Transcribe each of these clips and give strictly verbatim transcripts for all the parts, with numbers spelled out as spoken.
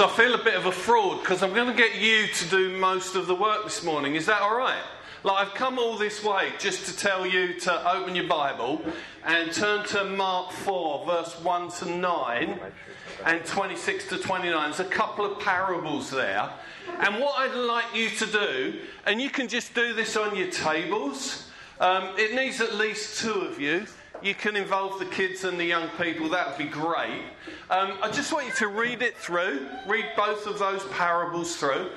So I feel a bit of a fraud because I'm going to get you to do most of the work this morning. Is that all right? Like, I've come all this way just to tell you to open your Bible and turn to Mark four, verse one to nine and twenty-six to twenty-nine. There's a couple of parables there. And what I'd like you to do, and you can just do this on your tables, um, it needs at least two of you. You can involve the kids and the young people, that would be great. Um, I just want you to read it through, read both of those parables through.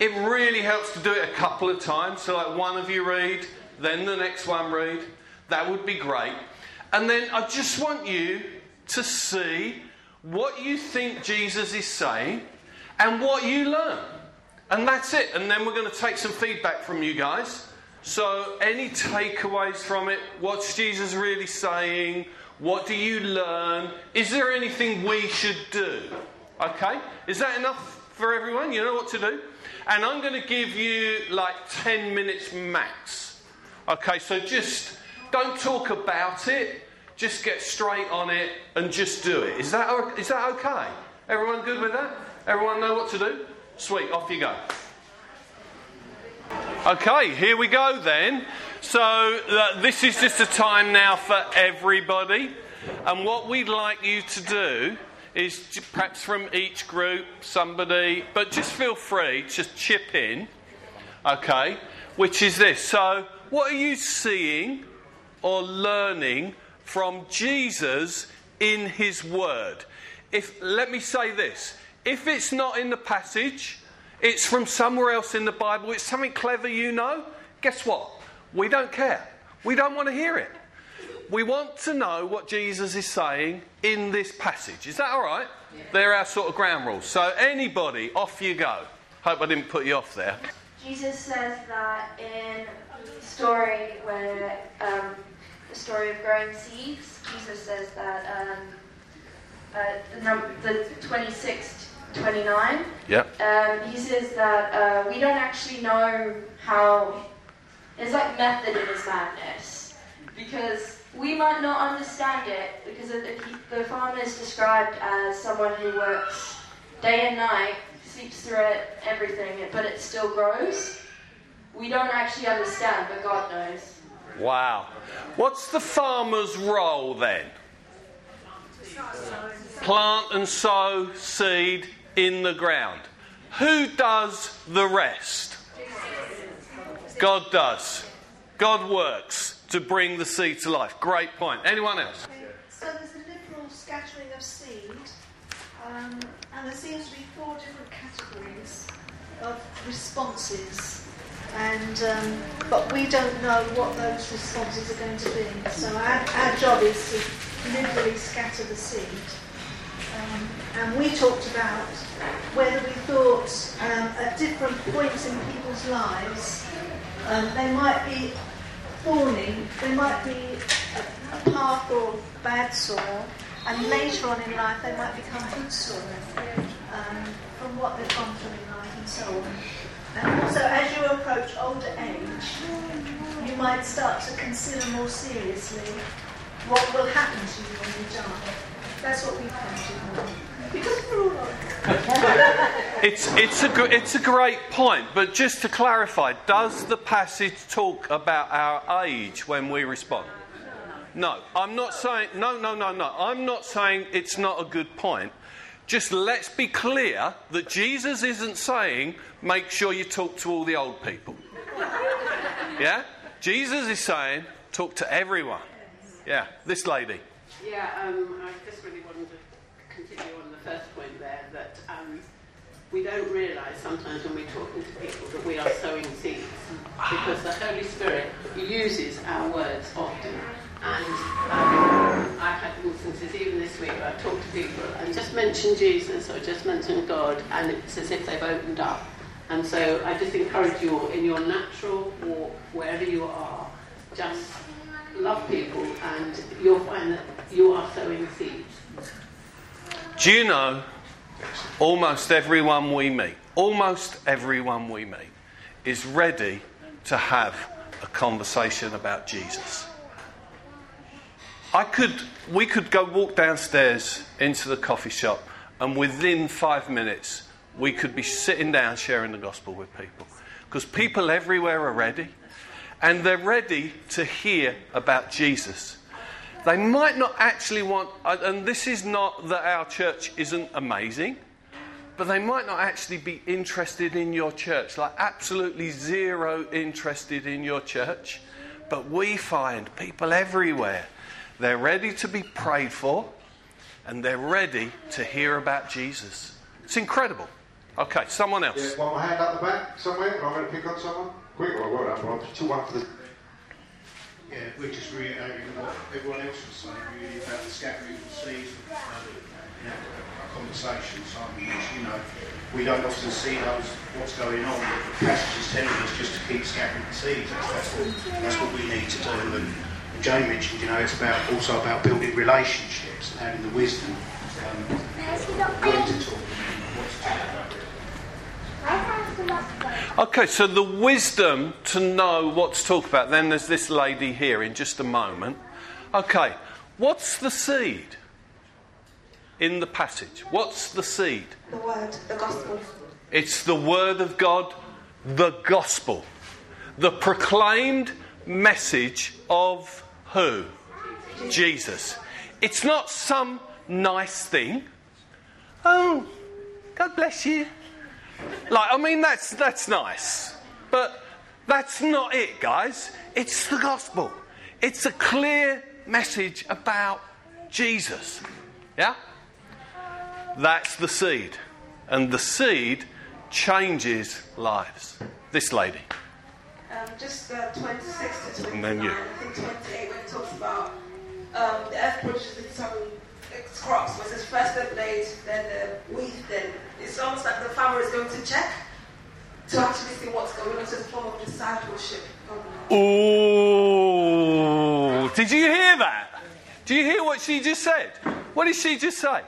It really helps to do it a couple of times, so like one of you read, then the next one read, that would be great. And then I just want you to see what you think Jesus is saying and what you learn. And that's it, and then we're going to take some feedback from you guys. So any takeaways from it? What's Jesus really saying? What do you learn? Is there anything we should do? Okay? Is that enough for everyone? You know what to do? And I'm going to give you like ten minutes max. Okay, so just don't talk about it. Just get straight on it and just do it. Is that, is that okay? Everyone good with that? Everyone know what to do? Sweet, off you go. Okay, here we go then. So uh, this is just a time now for everybody. And what we'd like you to do is perhaps from each group, somebody, but just feel free to chip in, okay, which is this. So what are you seeing or learning from Jesus in his word? If let me say this. If it's not in the passage, it's from somewhere else in the Bible. It's something clever you know. Guess what? We don't care. We don't want to hear it. We want to know what Jesus is saying in this passage. Is that all right? Yeah. They're our sort of ground rules. So anybody, off you go. Hope I didn't put you off there. Jesus says that in the story where um, the story of growing seeds, Jesus says that um, uh, the, number, the twenty-six to twenty-nine. Yeah. Um, he says that uh, we don't actually know how. There's like method in his madness, because we might not understand it, because the, the farmer is described as someone who works day and night, sleeps through it, everything, but it still grows. We don't actually understand, but God knows. Wow. What's the farmer's role then? Plant and sow seed in the ground. Who does the rest? God does. God works to bring the seed to life. Great point. Anyone else? Okay. So there's a liberal scattering of seed, um, and there seems to be four different categories of responses, and um, but we don't know what those responses are going to be. So our, our job is to liberally scatter the seed. Um, and we talked about whether we thought um, at different points in people's lives um, they might be fawning, there might be a, a path or bad soil, and later on in life they might become good soil um, from what they've gone through in life and so on. And also, as you approach older age, you might start to consider more seriously what will happen to you when you die. That's what we find. It's it's a gr- it's a great point, but just to clarify, does the passage talk about our age when we respond? No, I'm not saying no, no, no, no. I'm not saying it's not a good point. Just let's be clear that Jesus isn't saying make sure you talk to all the old people. Yeah, Jesus is saying talk to everyone. Yeah, this lady. Yeah, um, I just really wanted to continue on the first point there, that um, we don't realise sometimes when we're talking to people that we are sowing seeds, because the Holy Spirit uses our words often. And um, I've had instances, even this week, where I've talked to people and just mentioned Jesus or just mentioned God, and it's as if they've opened up. And so I just encourage you all, in your natural walk, wherever you are, just love people, and you'll find that you are sowing seeds. Do you know, almost everyone we meet, almost everyone we meet is ready to have a conversation about Jesus. I could, we could go walk downstairs into the coffee shop And within five minutes, we could be sitting down sharing the gospel with people. Because people everywhere are ready. And they're ready to hear about Jesus. They might not actually want, and this is not that our church isn't amazing, but they might not actually be interested in your church, like absolutely zero interested in your church. But we find people everywhere, they're ready to be prayed for, and they're ready to hear about Jesus. It's incredible. Okay, someone else. Yeah, one hand up the back somewhere. I'm going to pick on someone. Quick, or what up, Rob? Two one for the. Yeah, we're just reiterating what everyone else was saying, really, about the scattering of seeds. You know, conversations, I mean, you know, we don't often see those, what's going on, but the passage is telling us just to keep scattering the seeds. That's, that's, what, that's what we need to do. And, and Jay mentioned, you know, it's about also about building relationships and having the wisdom um, when to talk and what to talk about. Okay, so the wisdom to know what to talk about. Then there's this lady here in just a moment. Okay, what's the seed in the passage? What's the seed? The word, the gospel. It's the word of God, the gospel. The proclaimed message of who? Jesus. Jesus. It's not some nice thing. Oh, God bless you. Like, I mean, that's that's nice. But that's not it, guys. It's the gospel. It's a clear message about Jesus. Yeah? That's the seed. And the seed changes lives. This lady. Um, just uh, twenty-six to twenty-nine, and then you. I think twenty-eight, when it talks about um, the earth produces its own its crops. It says first the blades, then the wheat, then... It's almost like the farmer is going to check to actually see what's going on. It's a form of discipleship. Oh, did you hear that? Do you hear what she just said? What did she just say?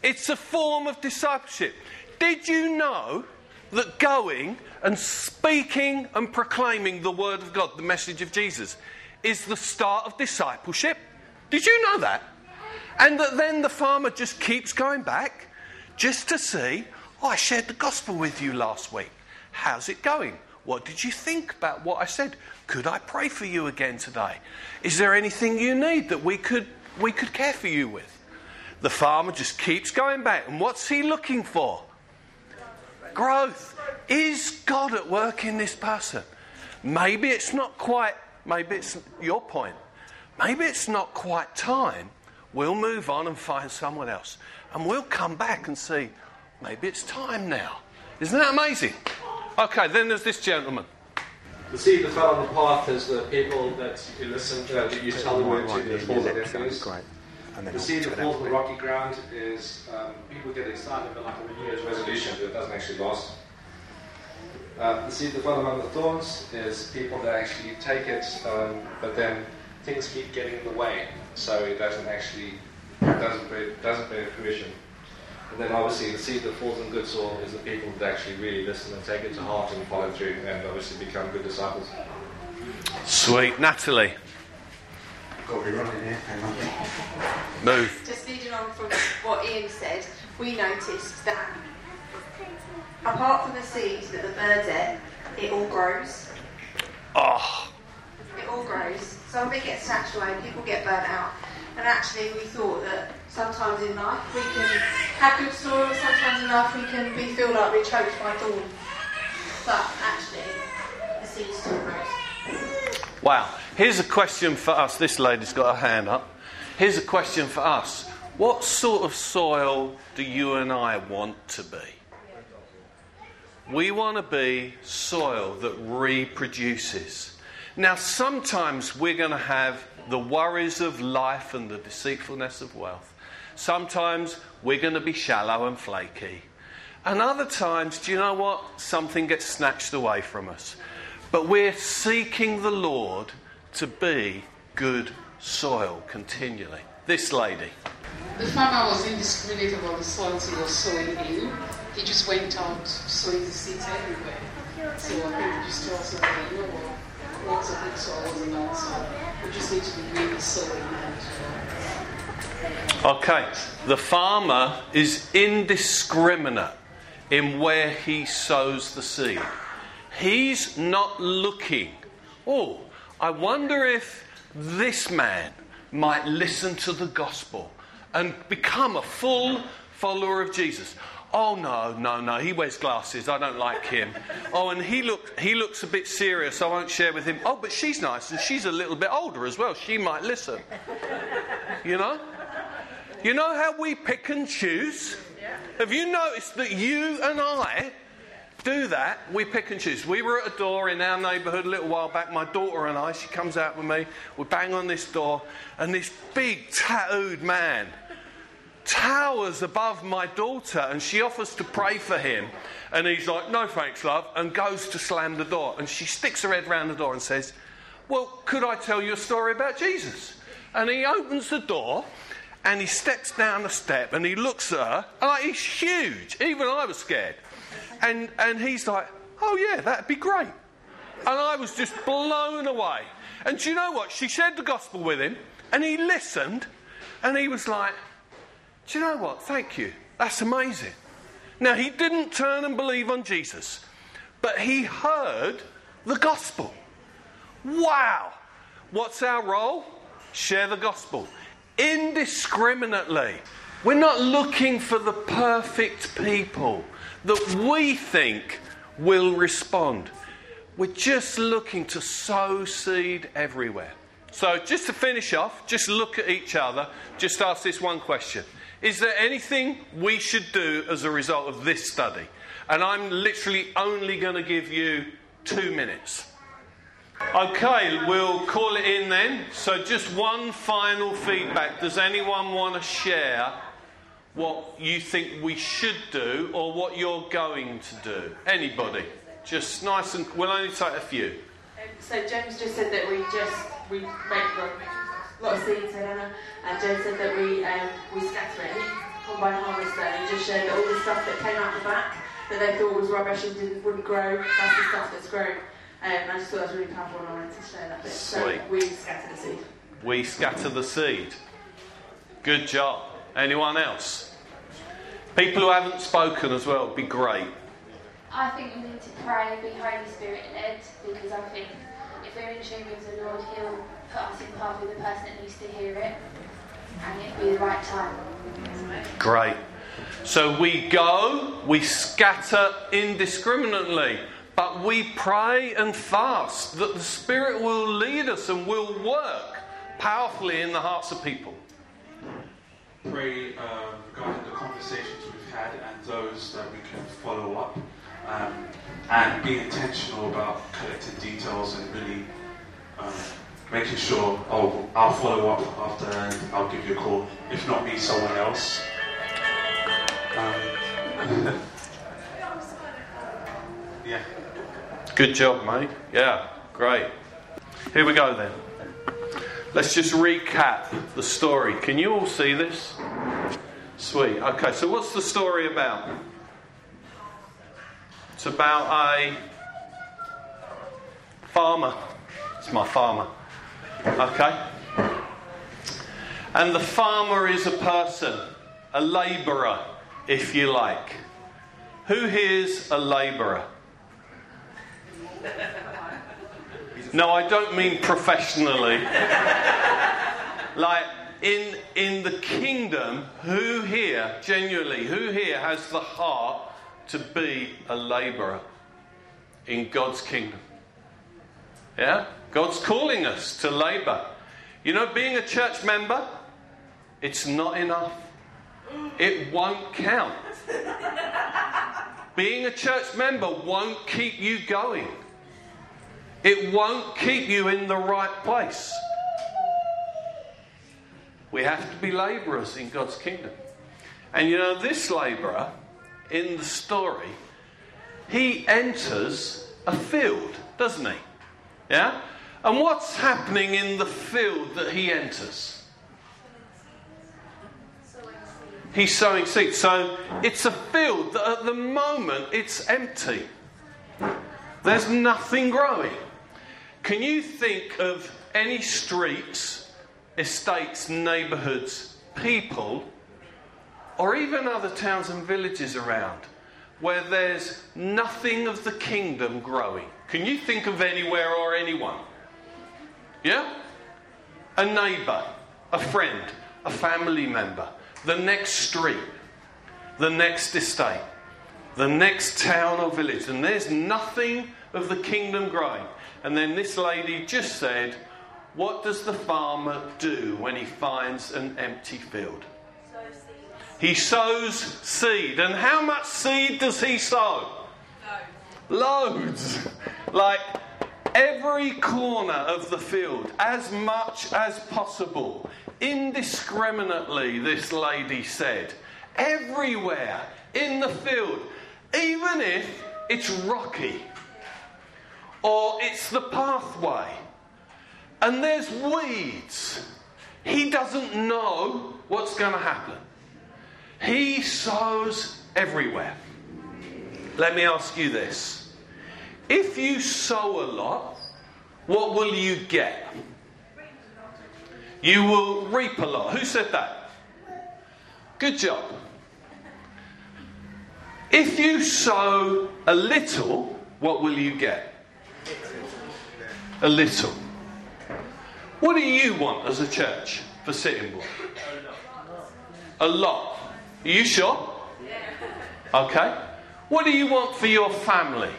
It's a form of discipleship. Did you know that going and speaking and proclaiming the word of God, the message of Jesus, is the start of discipleship? Did you know that? And that then the farmer just keeps going back just to see, oh, I shared the gospel with you last week. How's it going? What did you think about what I said? Could I pray for you again today? Is there anything you need that we could we could care for you with? The farmer just keeps going back. And what's he looking for? Growth. Is God at work in this person? Maybe it's not quite, maybe it's your point. Maybe it's not quite time. We'll move on and find someone else. And we'll come back and see, maybe it's time now. Isn't that amazing? Okay, then there's this gentleman. The seed that fell on the path is the people that you listen to, that you tell the word to, that falls on their face. The seed that falls on the rocky ground is um, people get excited about like a New Year's resolution, but it doesn't actually last. Uh, the seed that fell among the thorns is people that actually take it, um, but then things keep getting in the way. So it doesn't actually, it doesn't bear, doesn't bear fruition. And then obviously the seed that falls in good soil is the people that actually really listen and take it to heart and follow through and obviously become good disciples. Sweet. Natalie. Got me running here. Hang on. Move. Just leading on from what Ian said, we noticed that apart from the seeds that the birds ate, it all grows. Oh. It all grows. Some of it gets snatched away, people get burnt out. And actually we thought that sometimes in life we can have good stories, sometimes in life we can we feel like we're choked by dawn. But actually, the seed still grows. Wow. Here's a question for us. This lady's got her hand up. Here's a question for us. What sort of soil do you and I want to be? We want to be soil that reproduces. Now, sometimes we're going to have the worries of life and the deceitfulness of wealth. Sometimes we're going to be shallow and flaky. And other times, do you know what? Something gets snatched away from us. But we're seeking the Lord to be good soil continually. This lady. The farmer was indiscriminate about the soils he was sowing in. He just went out sowing the seeds everywhere. So I think we just also that, you know what? Lots of good soils and that, so we just need to be really sowing that. Okay, the farmer is indiscriminate in where he sows the seed. He's not looking. Oh, I wonder if this man might listen to the gospel and become a full follower of Jesus. Oh, no, no, no, he wears glasses. I don't like him. Oh, and he, look, he looks a bit serious. I won't share with him. Oh, but she's nice and she's a little bit older as well. She might listen. You know? You know how we pick and choose? Yeah. Have you noticed that you and I do that? We pick and choose. We were at a door in our neighbourhood a little while back. My daughter and I, she comes out with me. We bang on this door and this big tattooed man towers above my daughter, and she offers to pray for him, and he's like, no thanks, love, and goes to slam the door, and she sticks her head round the door and says, well, could I tell you a story about Jesus? And he opens the door and he steps down the step and he looks at her, and like, he's huge, even I was scared, and and he's like, oh yeah, that'd be great. And I was just blown away. And do you know what, she shared the gospel with him and he listened, and he was like, do you know what? Thank you. That's amazing. Now, he didn't turn and believe on Jesus, but he heard the gospel. Wow. What's our role? Share the gospel. Indiscriminately. We're not looking for the perfect people that we think will respond. We're just looking to sow seed everywhere. So just to finish off, just look at each other. Just ask this one question. Is there anything we should do as a result of this study? And I'm literally only going to give you two minutes. Okay, we'll call it in then. So just one final feedback. Does anyone want to share what you think we should do or what you're going to do? Anybody? Just nice and... We'll only take a few. Um, so James just said that we just... We make the... lot of seeds, I don't know. And Jen said that we um, we scatter it, combine harvester, and just showed that all the stuff that came out the back that they thought was rubbish and didn't wouldn't grow, that's the stuff that's grown. Um, and I just thought that was really powerful, and I wanted to share that bit. Sweet. So we scatter the seed. We scatter the seed. Good job. Anyone else? People who haven't spoken as well would be great. I think we need to pray and be Holy Spirit led, because I think if we're in tune with the Lord, He'll put us in path with the person that needs to hear it, and it'll be the right time. Great. So we go, we scatter indiscriminately, but we pray and fast that the Spirit will lead us and will work powerfully in the hearts of people. Pray um, regarding the conversations we've had and those that we can follow up, um, and be intentional about collecting details and really... Um, making sure I'll, I'll follow up after and I'll give you a call. If not me, someone else. Um, yeah. Good job, mate. Yeah, great. Here we go then. Let's just recap the story. Can you all see this? Sweet. Okay, so what's the story about? It's about a farmer. It's my farmer. Okay? And the farmer is a person, a labourer, if you like. Who here's a labourer? No, I don't mean professionally. Like, in, in the kingdom, who here, genuinely, who here has the heart to be a labourer in God's kingdom? Yeah? God's calling us to labour. You know, being a church member, it's not enough. It won't count. Being a church member won't keep you going. It won't keep you in the right place. We have to be labourers in God's kingdom. And you know, this labourer in the story, he enters a field, doesn't he? Yeah? And what's happening in the field that he enters? He's sowing seeds. So it's a field that at the moment it's empty. There's nothing growing. Can you think of any streets, estates, neighbourhoods people, or even other towns and villages around, where there's nothing of the kingdom growing. Can you think of anywhere or anyone? Yeah? A neighbour, a friend, a family member, the next street, the next estate, the next town or village, and there's nothing of the kingdom growing. And then this lady just said, what does the farmer do when he finds an empty field? He sows seed. And how much seed does he sow? Loads. Loads. Like every corner of the field, as much as possible. Indiscriminately, this lady said. Everywhere in the field. Even if it's rocky. Or it's the pathway. And there's weeds. He doesn't know what's going to happen. He sows everywhere. Let me ask you this. If you sow a lot, what will you get? You will reap a lot. Who said that? Good job. If you sow a little, what will you get? A little. What do you want as a church for Sitting Bull? A lot. Are you sure? Yeah. Okay. What do you want for your family?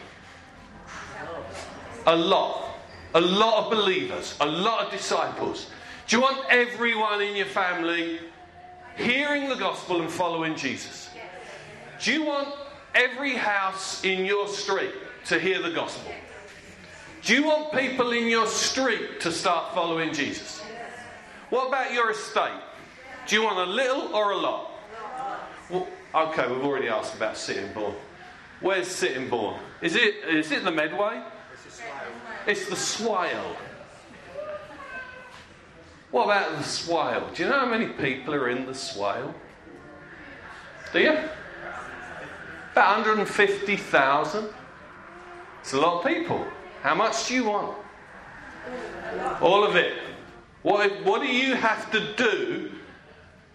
A lot. A lot of believers. A lot of disciples. Do you want everyone in your family hearing the gospel and following Jesus? Do you want every house in your street to hear the gospel? Do you want people in your street to start following Jesus? What about your estate? Do you want a little or a lot? Well, okay, we've already asked about Sittingbourne. Where's Sittingbourne? Is it is it the Medway? It's the Swale. What about the Swale? Do you know how many people are in the Swale? Do you? About one hundred fifty thousand. It's a lot of people. How much do you want? All of it. What what do you have to do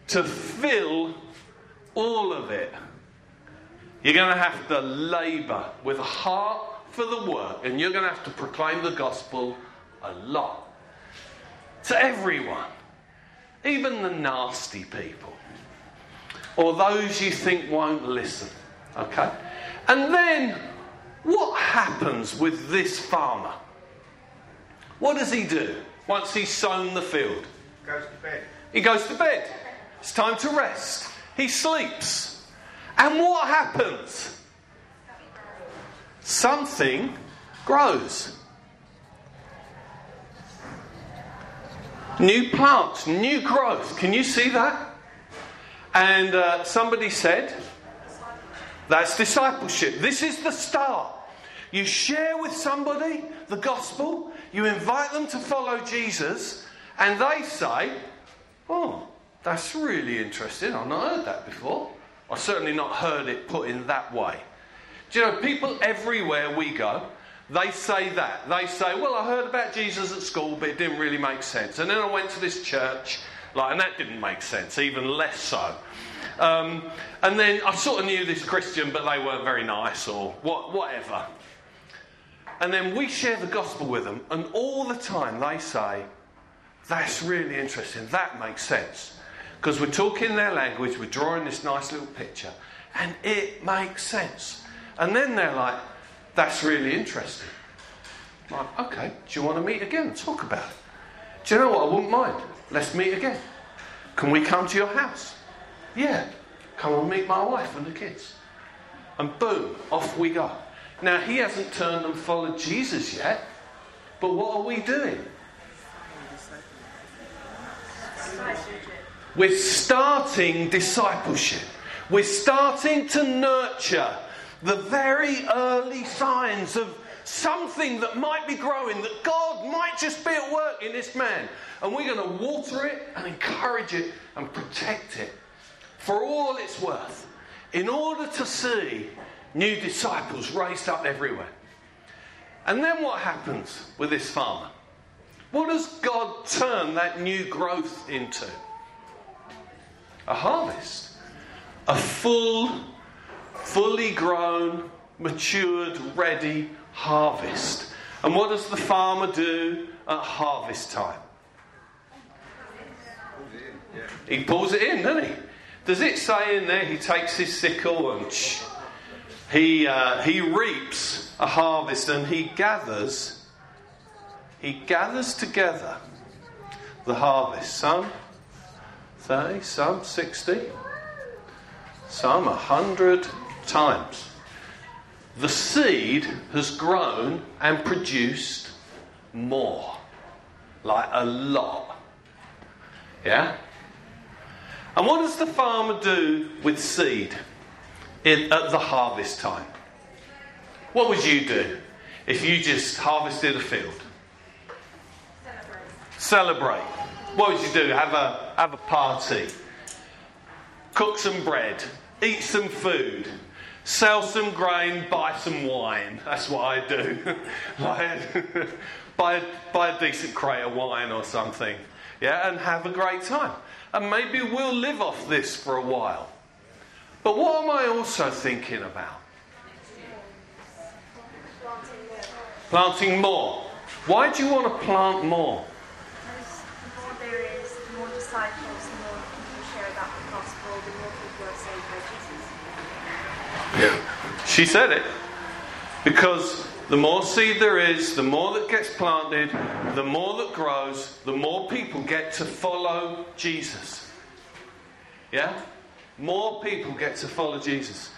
to fill all of it? You're going to have to labour with a heart for the work, and you're going to have to proclaim the gospel a lot. To everyone. Even the nasty people. Or those you think won't listen. Okay? And then, what happens with this farmer? What does he do once he's sown the field? Goes to bed. He goes to bed. It's time to rest. He sleeps. And what happens? Something grows. New plants, new growth. Can you see that? And uh, somebody said, that's discipleship. This is the start. You share with somebody the gospel. You invite them to follow Jesus. And they say, oh, that's really interesting. I've not heard that before. I've certainly not heard it put in that way. Do you know, people everywhere we go, they say that. They say, well, I heard about Jesus at school, but it didn't really make sense. And then I went to this church, like, and that didn't make sense, even less so. Um, and then I sort of knew this Christian, but they weren't very nice or what, whatever. And then we share the gospel with them, and all the time they say, that's really interesting, that makes sense. Because we're talking their language, we're drawing this nice little picture, and it makes sense. And then they're like, that's really interesting. I'm like, okay, do you want to meet again? Talk about it. Do you know what? I wouldn't mind. Let's meet again. Can we come to your house? Yeah. Come and meet my wife and the kids. And boom, off we go. Now, he hasn't turned and followed Jesus yet, but what are we doing? We're starting discipleship. We're starting to nurture the very early signs of something that might be growing, that God might just be at work in this man. And we're going to water it and encourage it and protect it for all it's worth, in order to see new disciples raised up everywhere. And then what happens with this farmer? What does God turn that new growth into? a harvest. A full, fully grown, matured, ready harvest. And what does the farmer do at harvest time? He pulls it in, doesn't he? Does it say in there he takes his sickle and shh, he uh, he reaps a harvest and he gathers he gathers together the harvest. Some thirty, some sixty, some a hundred times. The seed has grown and produced more, like a lot. Yeah? And what does the farmer do with seed in, at the harvest time? What would you do if you just harvested a field? Celebrate. Celebrate. What would you do? Have a have a party. Cook some bread. Eat some food. Sell some grain. Buy some wine. That's what I do. like, buy, buy a decent crate of wine or something. Yeah, and have a great time. And maybe we'll live off this for a while. But what am I also thinking about? Planting more. Why do you want to plant more? Because the more there is, the more disciples, the more people share about the gospel, the more people are saved by Jesus. Yeah. She said it. Because the more seed there is, the more that gets planted, the more that grows, the more people get to follow Jesus. Yeah? More people get to follow Jesus.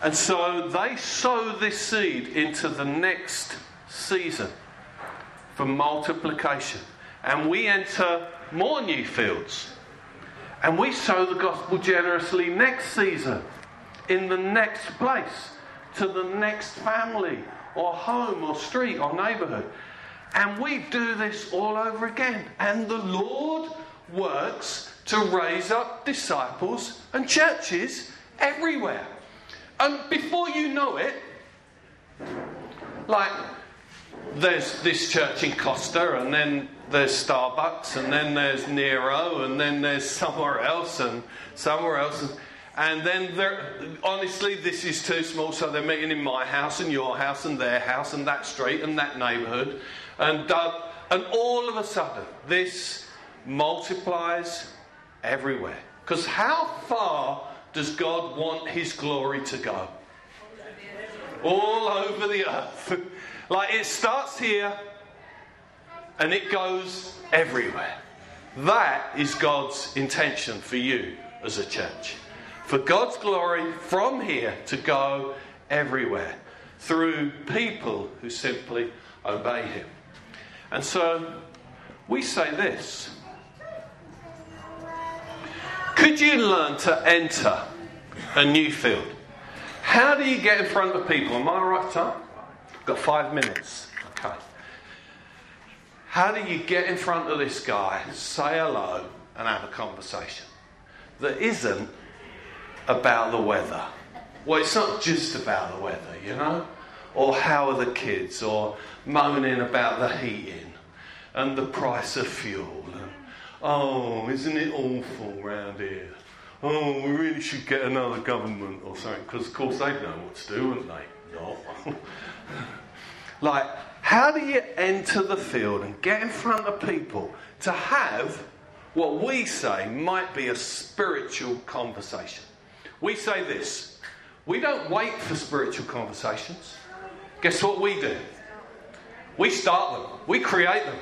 And so they sow this seed into the next season for multiplication. And we enter more new fields. And we sow the gospel generously next season, in the next place, to the next family, or home, or street, or neighbourhood. And we do this all over again. And the Lord works to raise up disciples and churches everywhere. And before you know it, like, there's this church in Costa, and then there's Starbucks, and then there's Nero, and then there's somewhere else, and somewhere else, and And then, honestly, this is too small, so they're meeting in my house and your house and their house and that street and that neighbourhood. And, uh, and all of a sudden, this multiplies everywhere. Because how far does God want His glory to go? All over the earth. Like, it starts here and it goes everywhere. That is God's intention for you as a church. For God's glory from here to go everywhere through people who simply obey Him. And so we say this. Could you learn to enter a new field? How do you get in front of people? Am I right, Tom? I've got five minutes. Okay. How do you get in front of this guy, say hello, and have a conversation that isn't about the weather? Well, it's not just about the weather, you know? Or how are the kids? Or moaning about the heating and the price of fuel. And, oh, isn't it awful round here? Oh, we really should get another government or something. Because, of course, they'd know what to do, wouldn't they? Not. Like, how do you enter the field and get in front of people to have what we say might be a spiritual conversation? We say this. We don't wait for spiritual conversations. Guess what we do? We start them. We create them.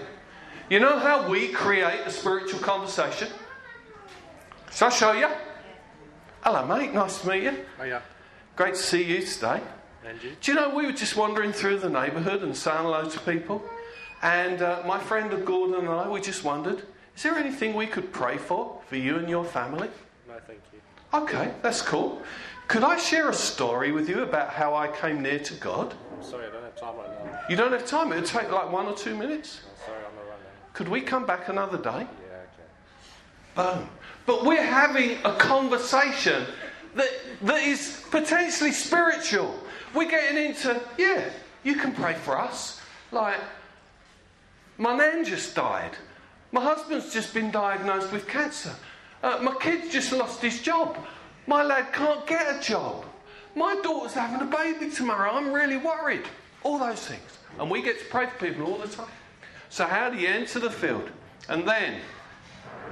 You know how we create a spiritual conversation? Shall I show you? Hello, mate. Nice to meet you. Oh, yeah. Great to see you today. And you? Do you know, we were just wandering through the neighbourhood and saying hello to people. And uh, my friend Gordon and I, we just wondered, is there anything we could pray for, for you and your family? No, thank you. Okay, that's cool. Could I share a story with you about how I came near to God? I'm sorry, I don't have time right now. You don't have time? It'll take like one or two minutes. I'm sorry, I'm not right now. Could we come back another day? Yeah, okay. Boom. But we're having a conversation that that is potentially spiritual. We're getting into, yeah, you can pray for us. Like, my nan just died. My husband's just been diagnosed with cancer. Uh, my kid's just lost his job. My lad can't get a job. My daughter's having a baby tomorrow. I'm really worried. All those things. And we get to pray for people all the time. So how do you enter the field? And then,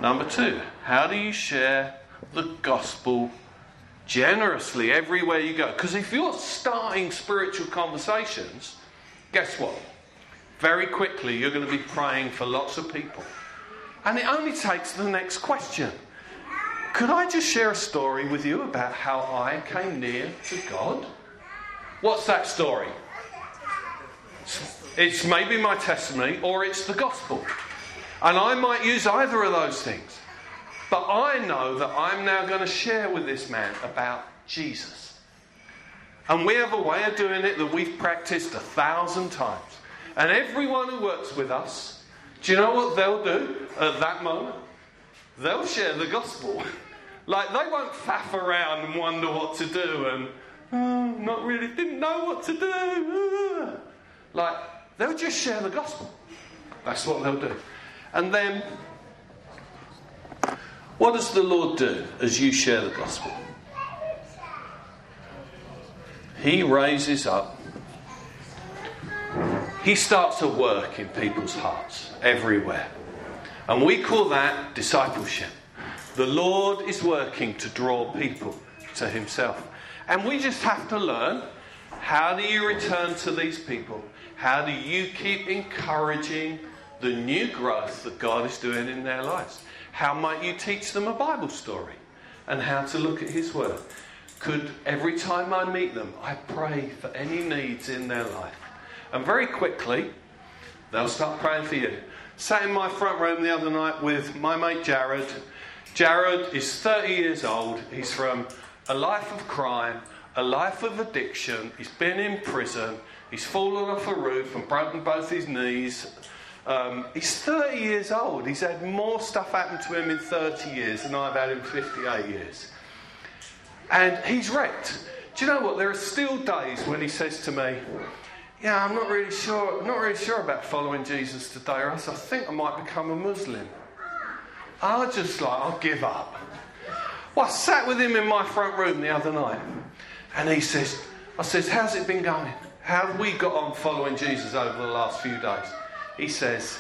number two, how do you share the gospel generously everywhere you go? Because if you're starting spiritual conversations, guess what? Very quickly, you're going to be praying for lots of people. And it only takes the next question. Could I just share a story with you about how I came near to God? What's that story? It's maybe my testimony or it's the gospel. And I might use either of those things. But I know that I'm now going to share with this man about Jesus. And we have a way of doing it that we've practiced a thousand times. And everyone who works with us, do you know what they'll do at that moment? They'll share the gospel. Like, they won't faff around and wonder what to do and, oh, not really, didn't know what to do. Like, they'll just share the gospel. That's what they'll do. And then, what does the Lord do as you share the gospel? He raises up. He starts a work in people's hearts everywhere. And we call that discipleship. The Lord is working to draw people to himself. And we just have to learn, how do you return to these people? How do you keep encouraging the new growth that God is doing in their lives? How might you teach them a Bible story and how to look at his word? Could every time I meet them, I pray for any needs in their life? And very quickly, they'll start praying for you. Sat in my front room the other night with my mate Jared. Jared is thirty years old. He's from a life of crime, a life of addiction. He's been in prison. He's fallen off a roof and broken both his knees. Um, he's thirty years old. He's had more stuff happen to him in thirty years than I've had in fifty-eight years. And he's wrecked. Do you know what? There are still days when he says to me, yeah, I'm not really sure, not really sure about following Jesus today, or else I think I might become a Muslim. I'll just like, I'll give up. Well, I sat with him in my front room the other night, and he says, I says, how's it been going? How have we got on following Jesus over the last few days? He says,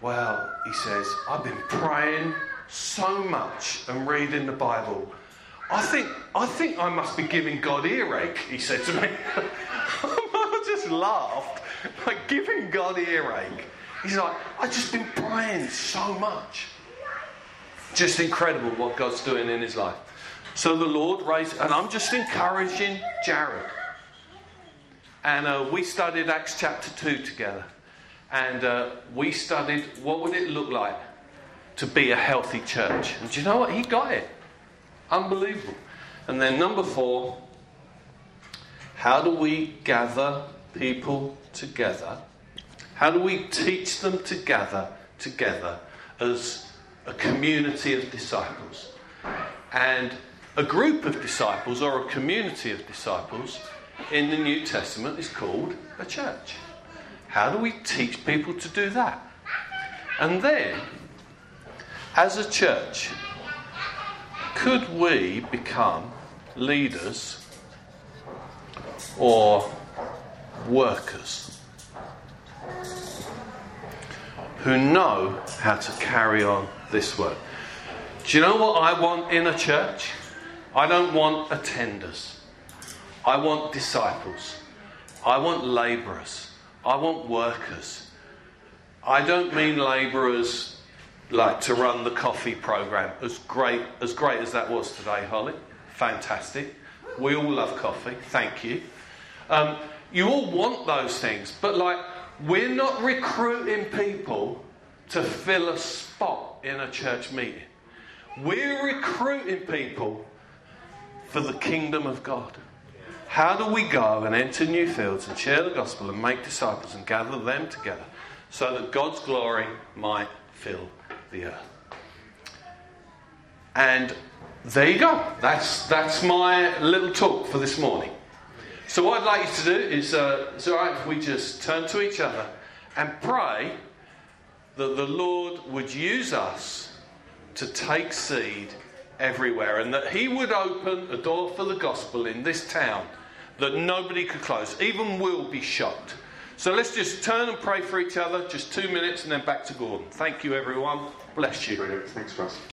well, he says, I've been praying so much and reading the Bible. I think I think I must be giving God earache, he said to me. I just laughed. Like, giving God earache. He's like, I've just been praying so much. Just incredible what God's doing in his life. So the Lord raised, and I'm just encouraging Jared. And uh, we studied Acts chapter two together. And uh, we studied what would it look like to be a healthy church. And do you know what? He got it. Unbelievable. And then number four, how do we gather people together? How do we teach them to gather together as a community of disciples? And a group of disciples or a community of disciples in the New Testament is called a church. How do we teach people to do that? And then, as a church, could we become leaders or workers who know how to carry on this work? Do you know what I want in a church? I don't want attenders. I want disciples. I want labourers. I want workers. I don't mean labourers like to run the coffee programme, as great as great as that was today, Holly. Fantastic. We all love coffee. Thank you. Um, you all want those things, but like, we're not recruiting people to fill a spot in a church meeting. We're recruiting people for the kingdom of God. How do we go and enter new fields and share the gospel and make disciples and gather them together so that God's glory might fill the earth? And there you go. That's that's my little talk for this morning. So what I'd like you to do is, uh, it's all right if we just turn to each other and pray that the Lord would use us to take seed everywhere, and that he would open a door for the gospel in this town that nobody could close. Even we'll be shocked. So let's just turn and pray for each other, just two minutes, and then back to Gordon. Thank you, everyone. Bless you. Brilliant. Thanks, Russ.